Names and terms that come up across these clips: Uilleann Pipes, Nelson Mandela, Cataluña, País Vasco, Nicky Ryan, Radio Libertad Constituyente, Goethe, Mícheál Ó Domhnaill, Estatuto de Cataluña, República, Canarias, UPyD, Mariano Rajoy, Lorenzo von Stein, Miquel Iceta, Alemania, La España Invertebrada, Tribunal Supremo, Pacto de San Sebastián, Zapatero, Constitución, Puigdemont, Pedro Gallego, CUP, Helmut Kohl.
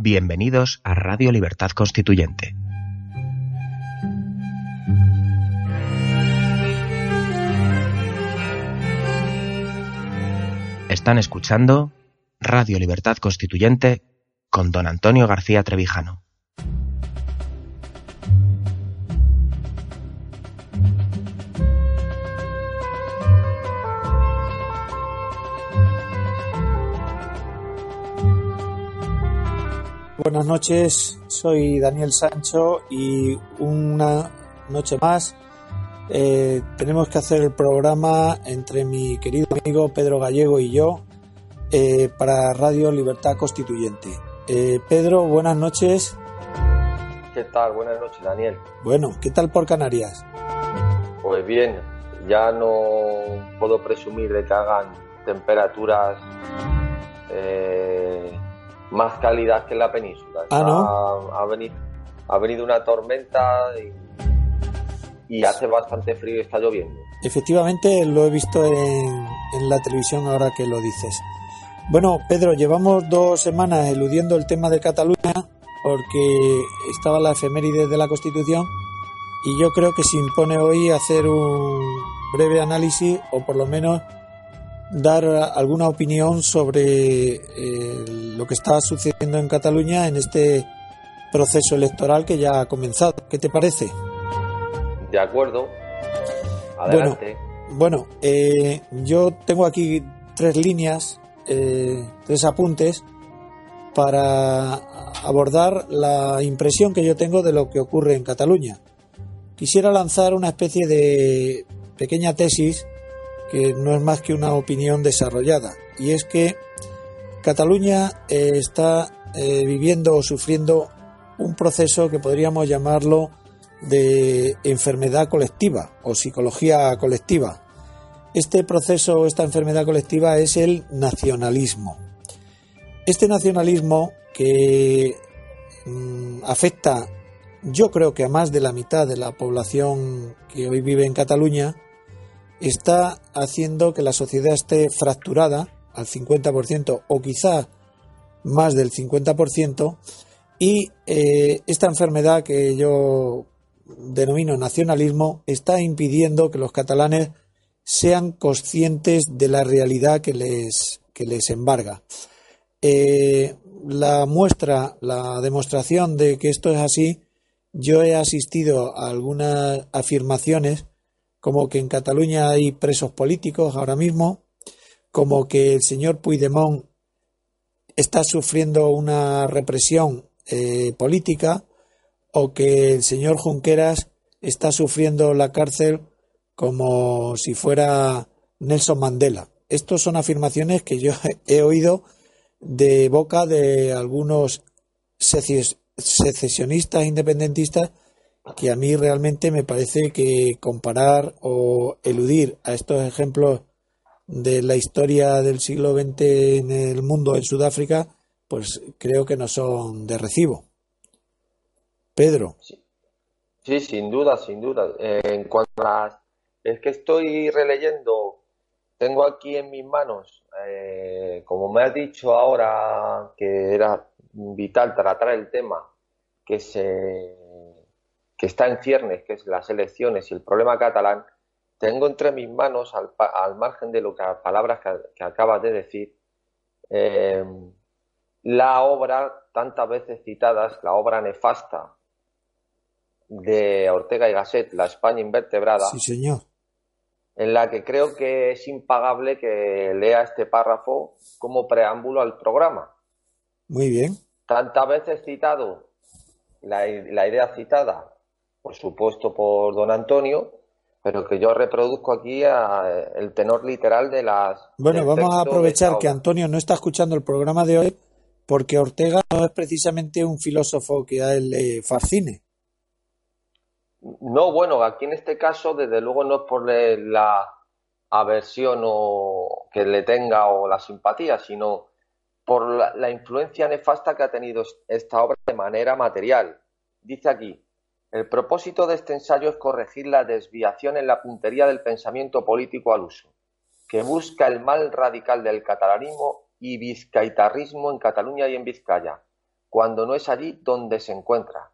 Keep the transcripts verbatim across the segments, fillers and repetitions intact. Bienvenidos a Radio Libertad Constituyente. Están escuchando Radio Libertad Constituyente con don Antonio García Trevijano. Buenas noches, soy Daniel Sancho y una noche más eh, tenemos que hacer el programa entre mi querido amigo Pedro Gallego y yo eh, para Radio Libertad Constituyente. Eh, Pedro, buenas noches. ¿Qué tal? Buenas noches, Daniel. Bueno, ¿qué tal por Canarias? Pues bien, ya no puedo presumir de que hagan temperaturas... Eh, más calidad que en la península. Ah, ¿no? ha, ha, venido, ha venido una tormenta y, y hace bastante frío y está lloviendo. Efectivamente, lo he visto en, en la televisión ahora que lo dices. Bueno, Pedro, llevamos dos semanas eludiendo el tema de Cataluña porque estaba la efeméride de la Constitución y yo creo que se impone hoy hacer un breve análisis o por lo menos dar alguna opinión sobre eh, lo que está sucediendo en Cataluña en este proceso electoral que ya ha comenzado. ¿Qué te parece? De acuerdo. Adelante. Bueno, bueno eh, yo tengo aquí tres líneas, eh, tres apuntes para abordar la impresión que yo tengo de lo que ocurre en Cataluña. Quisiera lanzar una especie de pequeña tesis que no es más que una opinión desarrollada, y es que Cataluña eh, está eh, viviendo o sufriendo un proceso que podríamos llamarlo de enfermedad colectiva o psicología colectiva. Este proceso o esta enfermedad colectiva es el nacionalismo. Este nacionalismo que mmm, afecta, yo creo que a más de la mitad de la población que hoy vive en Cataluña, está haciendo que la sociedad esté fracturada al cincuenta por ciento o quizá más del cincuenta por ciento, y eh, esta enfermedad que yo denomino nacionalismo está impidiendo que los catalanes sean conscientes de la realidad que les, que les embarga. Eh, la muestra, la demostración de que esto es así, yo he asistido a algunas afirmaciones como que en Cataluña hay presos políticos ahora mismo, como que el señor Puigdemont está sufriendo una represión eh, política, o que el señor Junqueras está sufriendo la cárcel como si fuera Nelson Mandela. Estas son afirmaciones que yo he oído de boca de algunos secesionistas independentistas, que a mí realmente me parece que comparar o eludir a estos ejemplos de la historia del siglo veinte en el mundo, en Sudáfrica, pues creo que no son de recibo. Pedro. Sí, sí, sin duda, sin duda. Eh, en cuanto a las... Es que estoy releyendo, tengo aquí en mis manos, eh, como me has dicho ahora, que era vital tratar el tema, que se... que está en ciernes, que es las elecciones y el problema catalán, tengo entre mis manos, al, pa al margen de lo que palabras que, que acabas de decir, eh, la obra, tantas veces citadas, la obra nefasta de Ortega y Gasset, La España Invertebrada. Sí, señor. En la que creo que es impagable que lea este párrafo como preámbulo al programa. Muy bien. Tantas veces citado, la, la idea citada, por supuesto por don Antonio, pero que yo reproduzco aquí a el tenor literal de las... Bueno, vamos a aprovechar que Antonio no está escuchando el programa de hoy porque Ortega no es precisamente un filósofo que a él le fascine. No, bueno, aquí en este caso desde luego no es por la aversión o que le tenga o la simpatía, sino por la, la influencia nefasta que ha tenido esta obra de manera material. Dice aquí: el propósito de este ensayo es corregir la desviación en la puntería del pensamiento político al uso, que busca el mal radical del catalanismo y vizcaitarrismo en Cataluña y en Vizcaya, cuando no es allí donde se encuentra.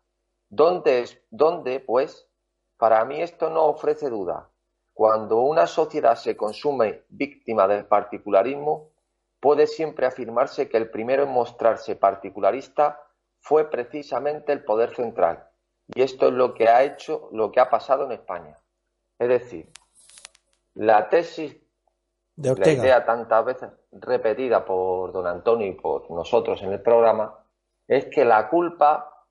¿Dónde es? ¿Dónde, pues? Para mí esto no ofrece duda. Cuando una sociedad se consume víctima del particularismo, puede siempre afirmarse que el primero en mostrarse particularista fue precisamente el poder central. Y esto es lo que ha hecho, lo que ha pasado en España. Es decir, la tesis de Ortega, la idea tantas veces repetida por don Antonio y por nosotros en el programa, es que la culpa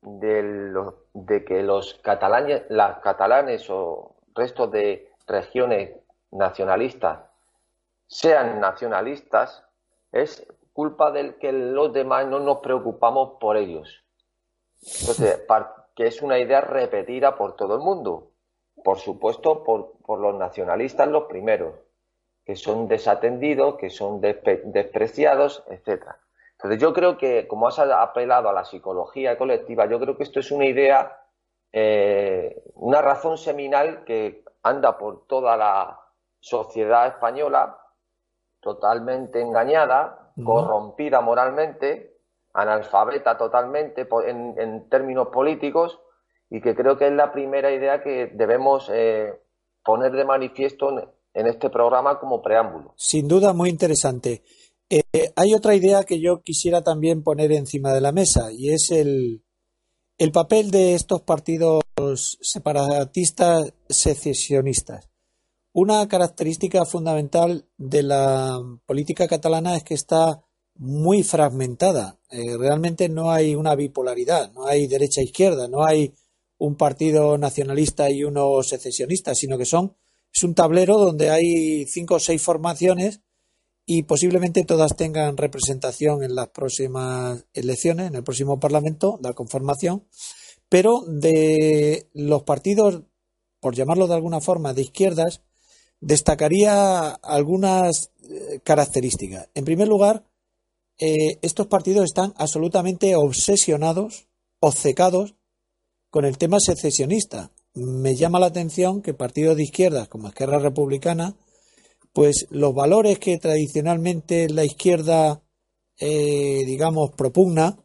de, lo, de que los catalanes, las catalanes o restos de regiones nacionalistas sean nacionalistas es culpa del que los demás no nos preocupamos por ellos. Entonces, que es una idea repetida por todo el mundo, por supuesto por, por los nacionalistas los primeros, que son desatendidos, que son despe- despreciados, etcétera. Entonces yo creo que, como has apelado a la psicología colectiva, yo creo que esto es una idea, eh, una razón seminal que anda por toda la sociedad española, totalmente engañada, uh-huh. corrompida moralmente, analfabeta totalmente en, en términos políticos, y que creo que es la primera idea que debemos eh, poner de manifiesto en, en este programa como preámbulo. Sin duda, muy interesante. Eh, hay otra idea que yo quisiera también poner encima de la mesa, y es el, el papel de estos partidos separatistas secesionistas. Una característica fundamental de la política catalana es que está muy fragmentada. Eh, realmente no hay una bipolaridad, no hay derecha e izquierda, no hay un partido nacionalista y uno secesionista, sino que son es un tablero donde hay cinco o seis formaciones y posiblemente todas tengan representación en las próximas elecciones, en el próximo Parlamento, la conformación, pero de los partidos, por llamarlo de alguna forma, de izquierdas, destacaría algunas características. En primer lugar, eh, estos partidos están absolutamente obsesionados, obcecados con el tema secesionista. Me llama la atención que partidos de izquierdas como Esquerra Republicana, pues los valores que tradicionalmente la izquierda, eh, digamos, propugna,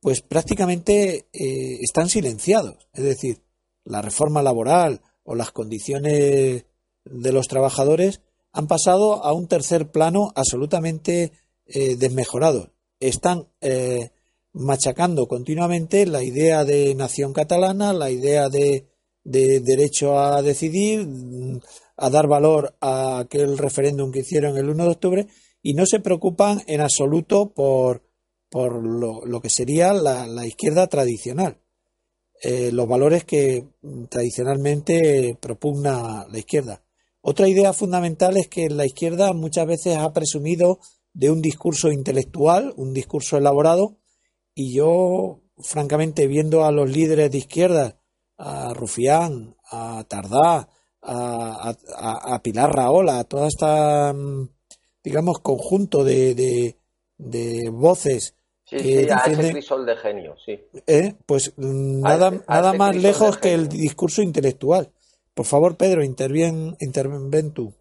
pues prácticamente eh, están silenciados. Es decir, la reforma laboral o las condiciones de los trabajadores han pasado a un tercer plano absolutamente eh, desmejorado. Están eh, machacando continuamente la idea de nación catalana, la idea de, de derecho a decidir, a dar valor a aquel referéndum que hicieron el uno de octubre, y no se preocupan en absoluto por, por lo, lo que sería la, la izquierda tradicional. Eh, los valores que tradicionalmente propugna la izquierda. Otra idea fundamental es que la izquierda muchas veces ha presumido de un discurso intelectual, un discurso elaborado, y yo, francamente, viendo a los líderes de izquierda, a Rufián, a Tardá, a, a, a Pilar Raola, a toda esta, digamos, conjunto de, de, de voces. Sí, sí, defiende... a ese crisol de genio, sí. ¿Eh? Pues nada, ese, nada más lejos que el discurso intelectual. Por favor, Pedro, intervien, interven tú.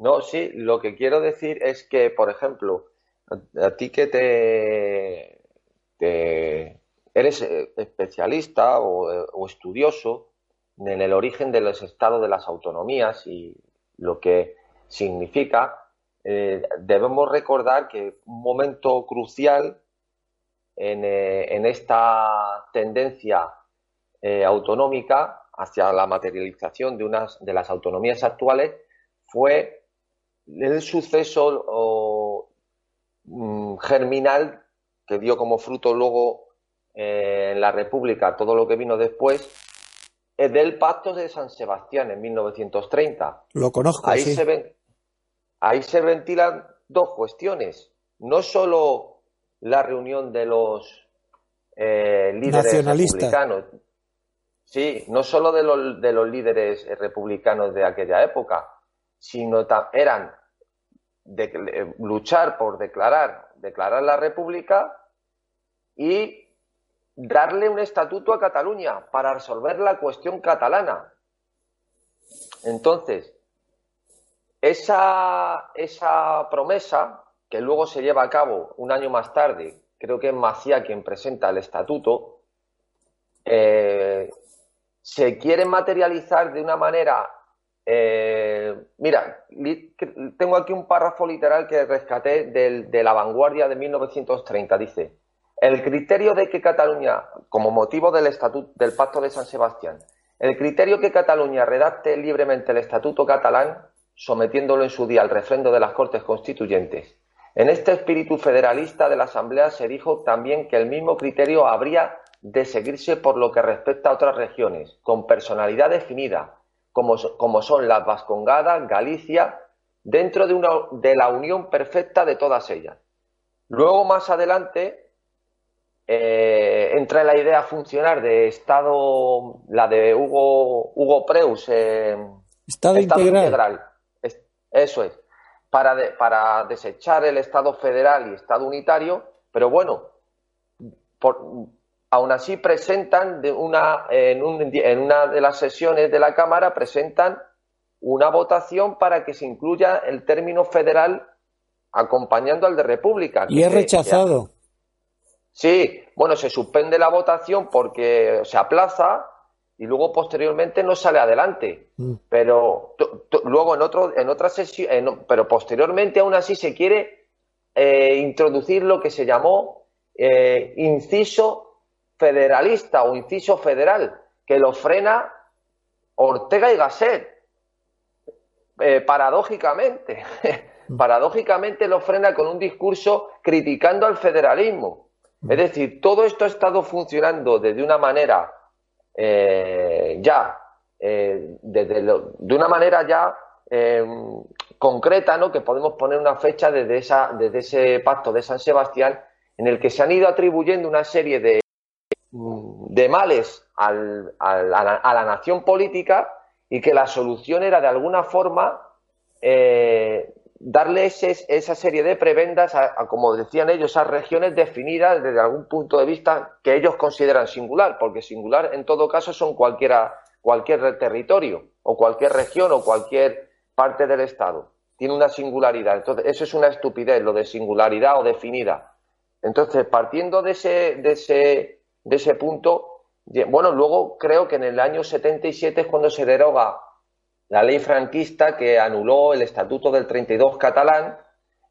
No, sí, lo que quiero decir es que, por ejemplo, a, a ti que te, te eres especialista o, o estudioso en el origen de los estados de las autonomías y lo que significa. Eh, debemos recordar que un momento crucial en, eh, en esta tendencia eh, autonómica hacia la materialización de, unas, de las autonomías actuales fue el suceso o, mm, germinal que dio como fruto luego eh, en la República todo lo que vino después eh, del Pacto de San Sebastián en mil novecientos treinta. Lo conozco, ahí sí. se ven Ahí se ventilan dos cuestiones. No solo la reunión de los eh, líderes republicanos, sí, no solo de los, de los líderes republicanos de aquella época, sino ta- eran de, de, luchar por declarar, declarar la República y darle un estatuto a Cataluña para resolver la cuestión catalana. Entonces, Esa, esa promesa, que luego se lleva a cabo un año más tarde, creo que es Maciá quien presenta el estatuto, eh, se quiere materializar de una manera... Eh, mira, tengo aquí un párrafo literal que rescaté del, de La Vanguardia de mil novecientos treinta. Dice, el criterio de que Cataluña, como motivo del estatuto del Pacto de San Sebastián, el criterio que Cataluña redacte libremente el estatuto catalán, sometiéndolo en su día al refrendo de las Cortes Constituyentes. En este espíritu federalista de la Asamblea se dijo también que el mismo criterio habría de seguirse por lo que respecta a otras regiones, con personalidad definida, como, como son las Vascongadas, Galicia, dentro de, una, de la unión perfecta de todas ellas. Luego, más adelante, eh, entra en la idea funcional de Estado, la de Hugo, Hugo Preus, eh, Estado, Estado integral. integral. Eso es, para, de, para desechar el Estado federal y Estado unitario, pero bueno, por, aún así presentan, de una, en, un, en una de las sesiones de la Cámara, presentan una votación para que se incluya el término federal acompañando al de república. Y es rechazado. Ya. Sí, bueno, se suspende la votación porque se aplaza. Y luego posteriormente no sale adelante, mm. pero luego en otro en otra sesión, en, pero posteriormente aún así se quiere eh, introducir lo que se llamó eh, inciso federalista o inciso federal, que lo frena Ortega y Gasset, eh, paradójicamente, mm. paradójicamente lo frena con un discurso criticando al federalismo. Mm. Es decir, todo esto ha estado funcionando desde una manera... Eh, ya eh, desde lo, de una manera ya eh, concreta, ¿no? Que podemos poner una fecha desde esa desde ese Pacto de San Sebastián, en el que se han ido atribuyendo una serie de, de males al, al, a, la, a la nación política, y que la solución era de alguna forma eh, darle ese, esa serie de prebendas a, a, como decían ellos, a regiones definidas desde algún punto de vista que ellos consideran singular, porque singular en todo caso son cualquiera, cualquier territorio o cualquier región o cualquier parte del Estado. Tiene una singularidad. Entonces, eso es una estupidez, lo de singularidad o definida. Entonces, partiendo de ese, de ese, de ese punto, bueno, luego creo que en el año setenta y siete es cuando se deroga la ley franquista que anuló el Estatuto del treinta y dos catalán,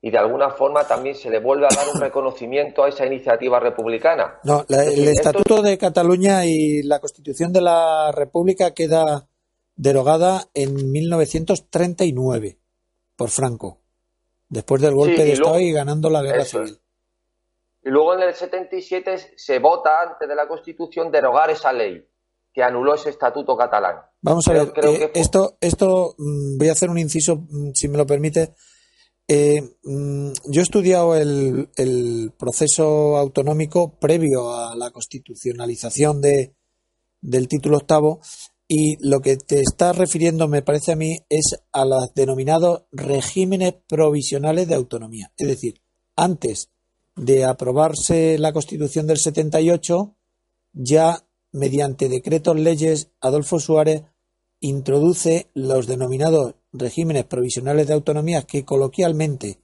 y de alguna forma también se le vuelve a dar un reconocimiento a esa iniciativa republicana. No, la, el Esto... Estatuto de Cataluña y la Constitución de la República queda derogada en mil novecientos treinta y nueve por Franco, después del golpe sí, de luego, Estado y ganando la Guerra eso. Civil. Y luego en el setenta y siete se vota antes de la Constitución derogar esa ley que anuló ese estatuto catalán. Vamos a ver, creo, creo eh, que esto, esto voy a hacer un inciso, si me lo permite. Eh, yo he estudiado el, el proceso autonómico previo a la constitucionalización de, del título octavo, y lo que te estás refiriendo, me parece a mí, es a los denominados regímenes provisionales de autonomía. Es decir, antes de aprobarse la Constitución del setenta y ocho, ya mediante decretos leyes, Adolfo Suárez introduce los denominados regímenes provisionales de autonomía, que coloquialmente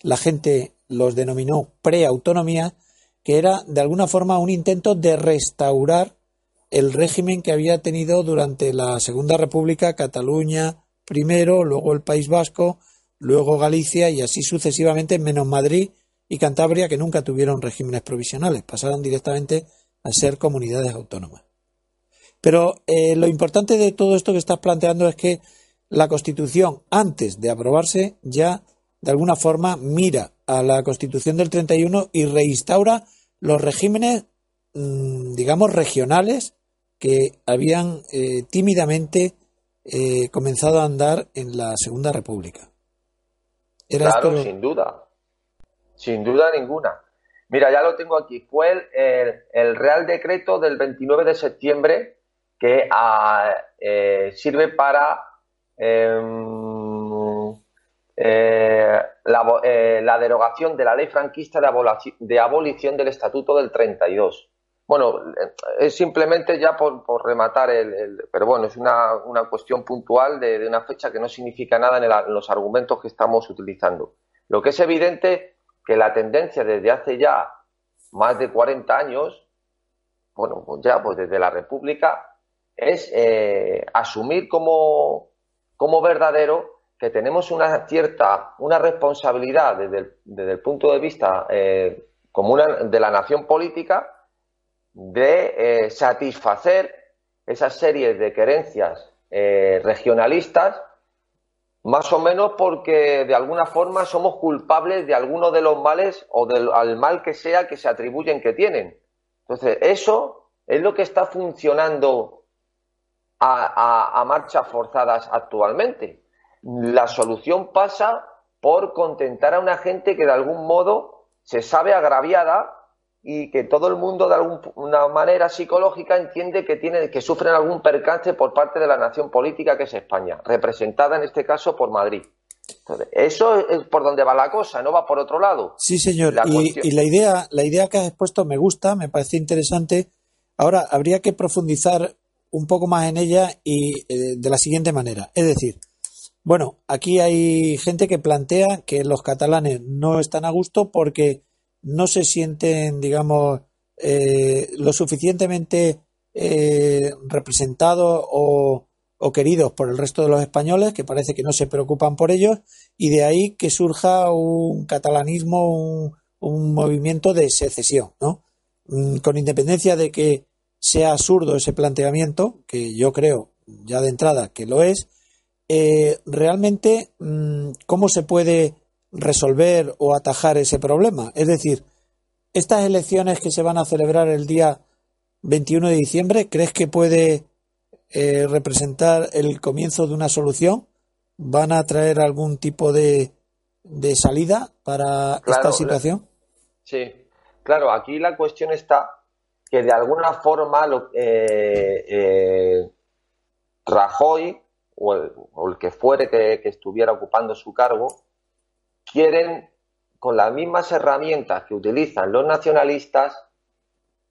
la gente los denominó preautonomía, que era de alguna forma un intento de restaurar el régimen que había tenido durante la Segunda República Cataluña primero, luego el País Vasco, luego Galicia y así sucesivamente, menos Madrid y Cantabria, que nunca tuvieron regímenes provisionales, pasaron directamente a ser comunidades autónomas. Pero eh, lo importante de todo esto que estás planteando es que la Constitución, antes de aprobarse, ya de alguna forma mira a la Constitución del treinta y uno y reinstaura los regímenes, mmm, digamos, regionales que habían eh, tímidamente eh, comenzado a andar en la Segunda República. ¿Era claro, esto lo... sin duda. Sin duda ninguna. Mira, ya lo tengo aquí. Fue el, el, el Real Decreto del veintinueve de septiembre que a, eh, sirve para eh, eh, la, eh, la derogación de la ley franquista de, abolición, de abolición del Estatuto del treinta y dos. Bueno, es simplemente ya por, por rematar el, el... Pero bueno, es una, una cuestión puntual de, de una fecha que no significa nada en, el, en los argumentos que estamos utilizando. Lo que es evidente... que la tendencia desde hace ya más de cuarenta años, bueno, pues ya pues desde la República, es eh, asumir como, como verdadero que tenemos una cierta, una responsabilidad desde el, desde el punto de vista eh, como una, de la nación política, de eh, satisfacer esas series de querencias eh, regionalistas, más o menos porque de alguna forma somos culpables de alguno de los males o del al mal que sea que se atribuyen que tienen. Entonces, eso es lo que está funcionando a, a, a marchas forzadas actualmente. La solución pasa por contentar a una gente que de algún modo se sabe agraviada y que todo el mundo de alguna manera psicológica entiende que tiene, que sufren algún percance por parte de la nación política que es España, representada en este caso por Madrid. Entonces, eso es por donde va la cosa, no va por otro lado. Sí, señor, la y, cuestión... y la idea, la idea que has expuesto me gusta, me parece interesante. Ahora, habría que profundizar un poco más en ella y eh, de la siguiente manera. Es decir, bueno, aquí hay gente que plantea que los catalanes no están a gusto porque no se sienten, digamos, eh, lo suficientemente eh, representados o, o queridos por el resto de los españoles, que parece que no se preocupan por ellos, y de ahí que surja un catalanismo, un, un movimiento de secesión, ¿no? Con independencia de que sea absurdo ese planteamiento, que yo creo ya de entrada que lo es, eh, realmente, ¿cómo se puede resolver o atajar ese problema? Es decir, estas elecciones que se van a celebrar el día veintiuno de diciembre, ¿crees que puede eh, representar el comienzo de una solución? ¿Van a traer algún tipo de, de salida para claro, esta situación? Sí, claro, aquí la cuestión está que de alguna forma lo, eh, eh, Rajoy o el, o el que fuere que, que estuviera ocupando su cargo quieren, con las mismas herramientas que utilizan los nacionalistas,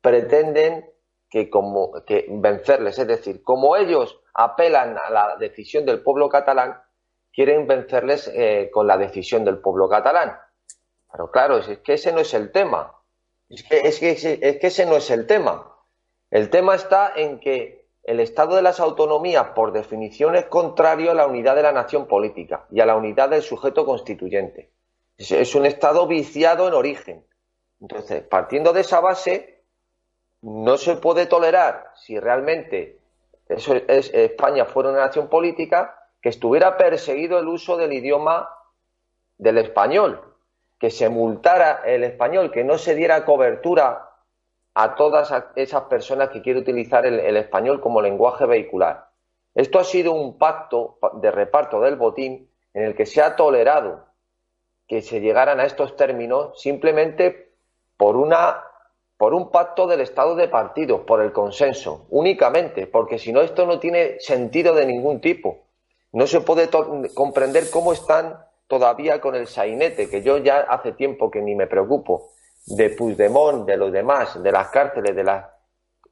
pretenden que, como, que vencerles. Es decir, como ellos apelan a la decisión del pueblo catalán, quieren vencerles eh, con la decisión del pueblo catalán. Pero claro, es que ese no es el tema. Es que, es, que, es que ese no es el tema. El tema está en que el estado de las autonomías, por definición, es contrario a la unidad de la nación política y a la unidad del sujeto constituyente. Es un estado viciado en origen. Entonces, partiendo de esa base, no se puede tolerar, si realmente eso es, España fuera una nación política, que estuviera perseguido el uso del idioma del español, que se multara el español, que no se diera cobertura a todas esas personas que quieren utilizar el, el español como lenguaje vehicular. Esto ha sido un pacto de reparto del botín en el que se ha tolerado que se llegaran a estos términos simplemente por una por un pacto del estado de partidos, por el consenso, únicamente, porque si no esto no tiene sentido de ningún tipo. No se puede comprender cómo están todavía con el sainete, que yo ya hace tiempo que ni me preocupo, de Puigdemont, de los demás, de las cárceles, de las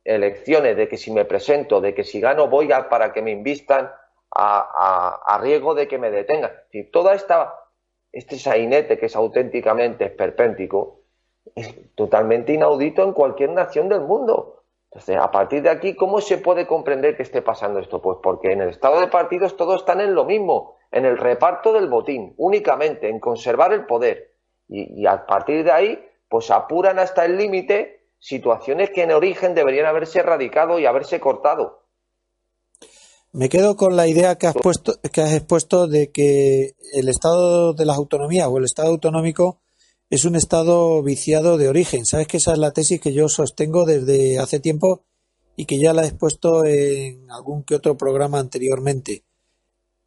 elecciones, de que si me presento, de que si gano voy a para que me invistan a, a, a riesgo de que me detengan. Si toda esta este sainete que es auténticamente esperpéntico es totalmente inaudito en cualquier nación del mundo. Entonces, a partir de aquí, ¿cómo se puede comprender que esté pasando esto? Pues porque en el estado de partidos todos están en lo mismo, en el reparto del botín, únicamente, en conservar el poder. Y, y a partir de ahí pues apuran hasta el límite situaciones que en origen deberían haberse erradicado y haberse cortado. Me quedo con la idea que has puesto, que has expuesto de que el estado de las autonomías o el estado autonómico es un estado viciado de origen. Sabes que esa es la tesis que yo sostengo desde hace tiempo y que ya la he expuesto en algún que otro programa anteriormente.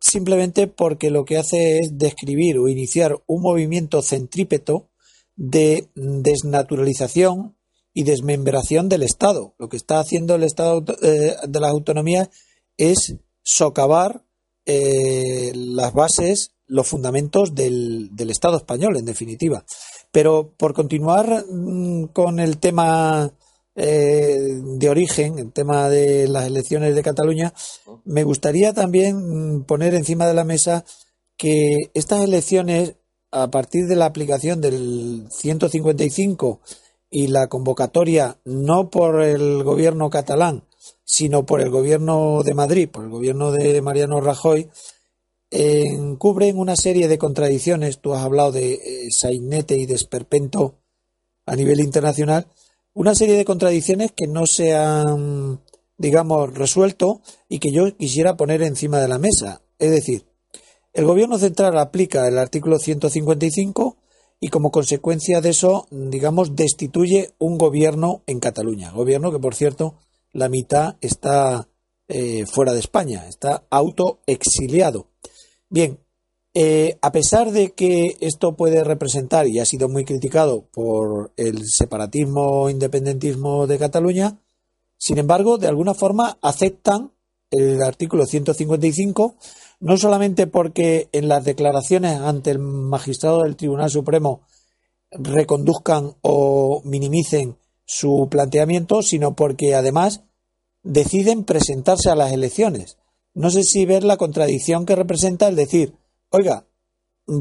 Simplemente porque lo que hace es describir o iniciar un movimiento centrípeto de desnaturalización y desmembración del Estado. Lo que está haciendo el Estado de las autonomías es socavar eh, las bases, los fundamentos del, del Estado español, en definitiva. Pero por continuar mmm, con el tema eh, de origen, el tema de las elecciones de Cataluña, me gustaría también mmm, poner encima de la mesa que estas elecciones, a partir de la aplicación del ciento cincuenta y cinco y la convocatoria no por el gobierno catalán, sino por el gobierno de Madrid, por el gobierno de Mariano Rajoy, encubren una serie de contradicciones. Tú has hablado de eh, sainete y desperpento a nivel internacional, una serie de contradicciones que no se han, digamos, resuelto y que yo quisiera poner encima de la mesa. Es decir, el gobierno central aplica el artículo ciento cincuenta y cinco y como consecuencia de eso, digamos, destituye un gobierno en Cataluña, gobierno que, por cierto, la mitad está eh, fuera de España, está autoexiliado. Bien, eh, a pesar de que esto puede representar, y ha sido muy criticado por el separatismo independentismo de Cataluña, sin embargo, de alguna forma aceptan el artículo ciento cincuenta y cinco, no solamente porque en las declaraciones ante el magistrado del Tribunal Supremo reconduzcan o minimicen su planteamiento, sino porque además deciden presentarse a las elecciones. No sé si ver la contradicción que representa el decir, oiga,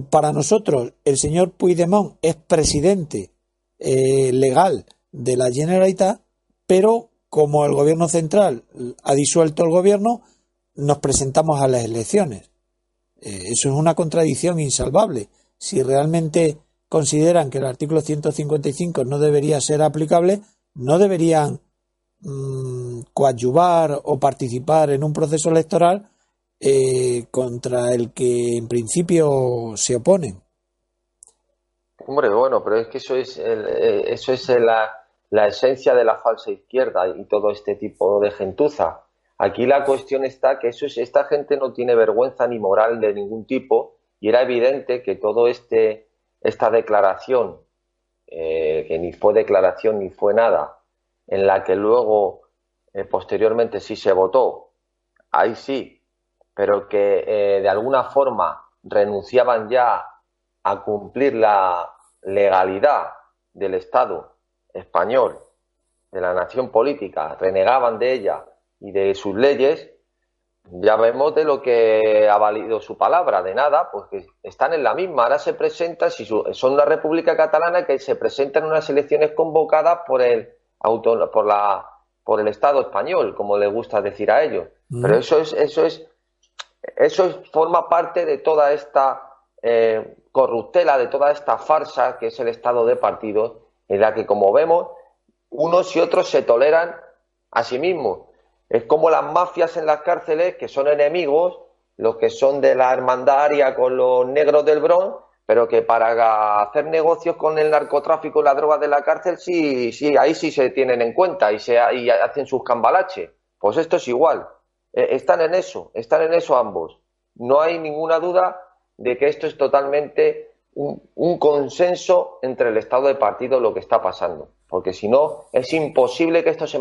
para nosotros el señor Puigdemont es presidente eh, legal de la Generalitat, pero como el gobierno central ha disuelto el gobierno, nos presentamos a las elecciones. Eh, eso es una contradicción insalvable. Si realmente consideran que el artículo ciento cincuenta y cinco no debería ser aplicable, no deberían coadyuvar o participar en un proceso electoral eh, contra el que en principio se oponen. Hombre, bueno, pero es que eso es el, eso es la, la esencia de la falsa izquierda y todo este tipo de gentuza. Aquí la cuestión está que eso es, esta gente no tiene vergüenza ni moral de ningún tipo y era evidente que todo este esta declaración eh, que ni fue declaración ni fue nada, en la que luego, eh, posteriormente, sí se votó, ahí sí, pero que eh, de alguna forma renunciaban ya a cumplir la legalidad del Estado español, de la nación política, renegaban de ella y de sus leyes, ya vemos de lo que ha valido su palabra, de nada, pues que están en la misma. Ahora se presentan, si su, son una república catalana que se presentan unas elecciones convocadas por el Auto, por la por el Estado español, como les gusta decir a ellos. Mm. Pero eso es eso es eso es, forma parte de toda esta eh, corruptela, de toda esta farsa que es el Estado de partidos, en la que, como vemos, unos y otros se toleran a sí mismos. Es como las mafias en las cárceles, que son enemigos, los que son de la hermandad aria con los negros del Bronx, pero que para hacer negocios con el narcotráfico y la droga de la cárcel, sí, sí, ahí sí se tienen en cuenta y, se, y hacen sus cambalaches. Pues esto es igual. Eh, están en eso, están en eso ambos. No hay ninguna duda de que esto es totalmente un, un consenso entre el Estado de partido lo que está pasando. Porque si no, es imposible que esto se,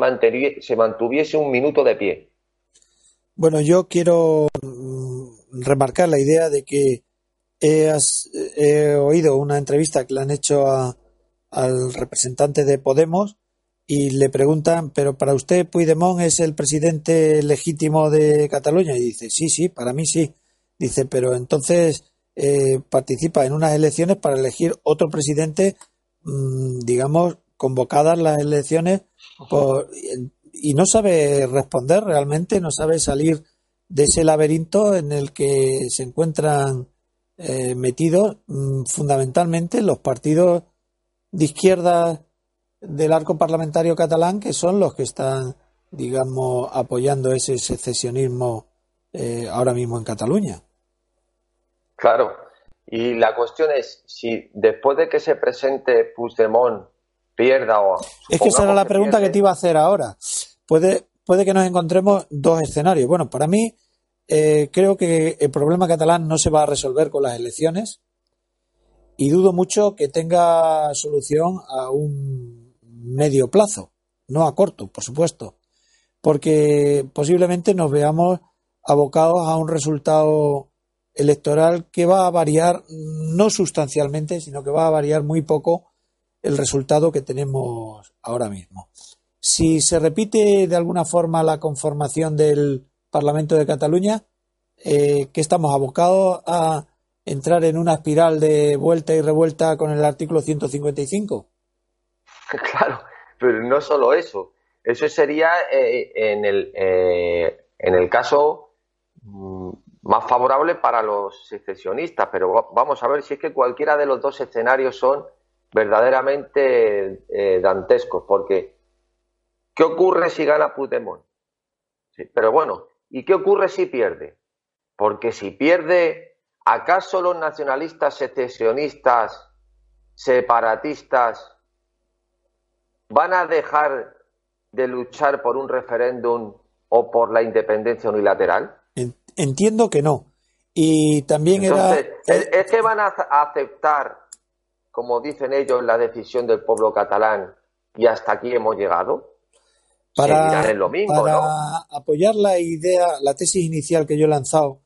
se mantuviese un minuto de pie. Bueno, yo quiero remarcar la idea de que He, has, he oído una entrevista que le han hecho a, al representante de Podemos y le preguntan, pero para usted Puigdemont es el presidente legítimo de Cataluña, y dice, sí, sí, para mí sí. Dice, pero entonces eh, participa en unas elecciones para elegir otro presidente, mmm, digamos, convocadas las elecciones por, y no sabe responder realmente, no sabe salir de ese laberinto en el que se encuentran Eh, metidos mm, fundamentalmente los partidos de izquierda del arco parlamentario catalán, que son los que están, digamos, apoyando ese secesionismo eh, ahora mismo en Cataluña. Claro, y la cuestión es si después de que se presente Puigdemont pierda o... Es que esa era la pregunta que, que te iba a hacer ahora. Puede, puede que nos encontremos dos escenarios. Bueno, para mí... Eh, creo que el problema catalán no se va a resolver con las elecciones y dudo mucho que tenga solución a un medio plazo, no a corto, por supuesto, porque posiblemente nos veamos abocados a un resultado electoral que va a variar no sustancialmente, sino que va a variar muy poco el resultado que tenemos ahora mismo. Si se repite de alguna forma la conformación del Parlamento de Cataluña, eh, que estamos abocados a entrar en una espiral de vuelta y revuelta con el artículo ciento cincuenta y cinco. Claro, pero no solo eso. Eso sería eh, en el eh, en el caso más favorable para los secesionistas, pero vamos a ver si es que cualquiera de los dos escenarios son verdaderamente eh, dantescos, porque ¿qué ocurre si gana Puigdemont? Sí, pero bueno, ¿y qué ocurre si pierde? Porque si pierde, ¿acaso los nacionalistas, secesionistas, separatistas van a dejar de luchar por un referéndum o por la independencia unilateral? Entiendo que no. Y también Entonces, era... ¿es, ¿Es que van a aceptar, como dicen ellos, la decisión del pueblo catalán y hasta aquí hemos llegado? Para, en lo mismo, para ¿no? apoyar la idea, la tesis inicial que yo he lanzado,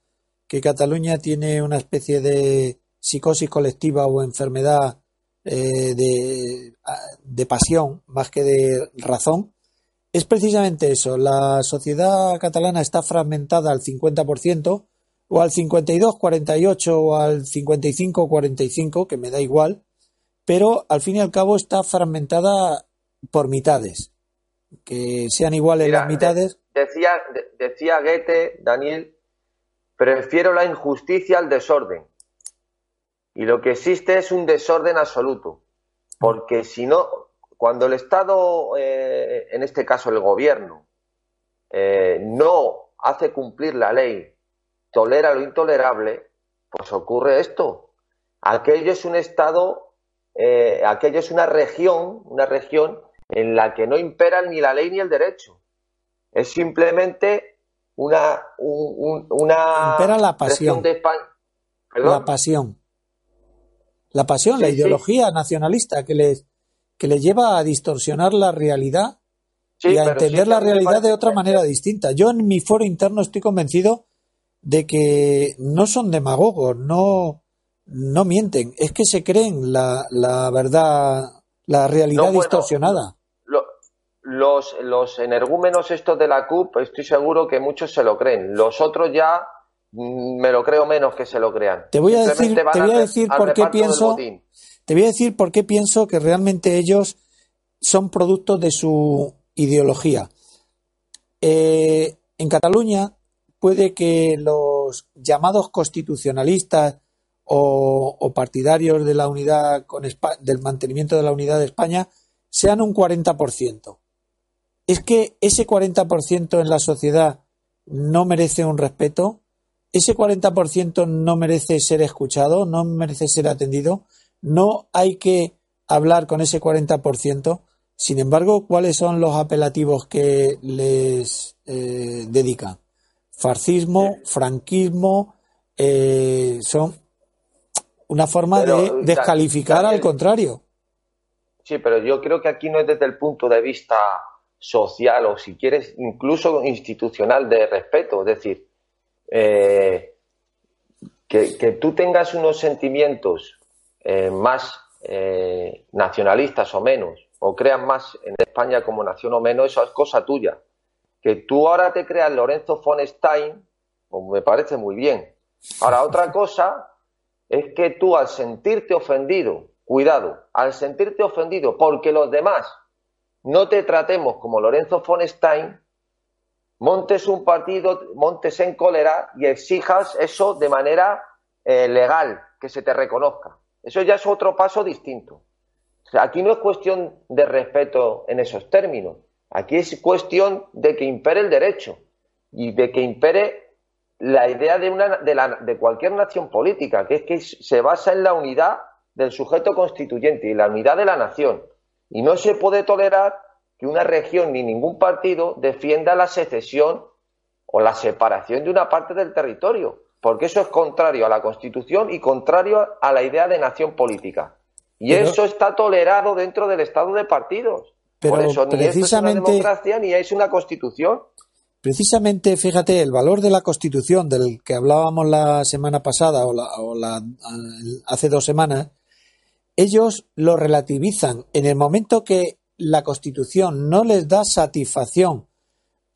que Cataluña tiene una especie de psicosis colectiva o enfermedad eh, de, de pasión más que de razón, es precisamente eso. La sociedad catalana está fragmentada al cincuenta por ciento o al cincuenta y dos cuarenta y ocho o al cincuenta y cinco cuarenta y cinco, que me da igual, pero al fin y al cabo está fragmentada por mitades. Que sean iguales Mira, las mitades. Decía, de, decía Goethe, Daniel, prefiero la injusticia al desorden. Y lo que existe es un desorden absoluto. Porque si no, cuando el Estado, eh, en este caso el gobierno, eh, no hace cumplir la ley, tolera lo intolerable, pues ocurre esto. Aquello es un Estado, eh, aquello es una región, una región en la que no imperan ni la ley ni el derecho. Es simplemente una... Un, un, una impera la pasión. De la pasión. La pasión, sí, la ideología sí. nacionalista que les, que les lleva a distorsionar la realidad sí, y a entender sí, la realidad de otra manera distinta. Yo en mi foro interno estoy convencido de que no son demagogos, no, no mienten. Es que se creen la, la verdad... La realidad no, bueno, distorsionada. Lo, los, los energúmenos estos de la C U P, estoy seguro que muchos se lo creen. Los otros ya me lo creo menos que se lo crean. Te voy a decir, te voy a decir por qué pienso. Te voy a decir por qué pienso que realmente ellos son producto de su ideología. Eh, en Cataluña puede que los llamados constitucionalistas O, o partidarios de la unidad con España, del mantenimiento de la unidad de España, sean un cuarenta por ciento. ¿Es que ese cuarenta por ciento en la sociedad no merece un respeto? ¿Ese cuarenta por ciento no merece ser escuchado? ¿No merece ser atendido? ¿No hay que hablar con ese cuarenta por ciento? Sin embargo, ¿cuáles son los apelativos que les eh, dedican? Fascismo, franquismo, eh, son... Una forma pero, de descalificar también, al contrario. Sí, pero yo creo que aquí no es desde el punto de vista social o, si quieres, incluso institucional de respeto. Es decir, eh, que, que tú tengas unos sentimientos eh, más eh, nacionalistas o menos, o creas más en España como nación o menos, eso es cosa tuya. Que tú ahora te creas Lorenzo von Stein, pues me parece muy bien. Ahora, otra cosa... es que tú al sentirte ofendido, cuidado, al sentirte ofendido porque los demás no te tratemos como Lorenzo von Stein, montes un partido, montes en cólera y exijas eso de manera eh, legal, que se te reconozca. Eso ya es otro paso distinto. O sea, aquí no es cuestión de respeto en esos términos, aquí es cuestión de que impere el derecho y de que impere la idea de una de, la, de cualquier nación política, que es que se basa en la unidad del sujeto constituyente y la unidad de la nación. Y no se puede tolerar que una región ni ningún partido defienda la secesión o la separación de una parte del territorio, porque eso es contrario a la Constitución y contrario a la idea de nación política. Y pero, eso está tolerado dentro del Estado de partidos. Pero Por eso ni precisamente... esto es una democracia ni es una Constitución. Precisamente, fíjate, el valor de la Constitución del que hablábamos la semana pasada o, la, o la, hace dos semanas, ellos lo relativizan. En el momento que la Constitución no les da satisfacción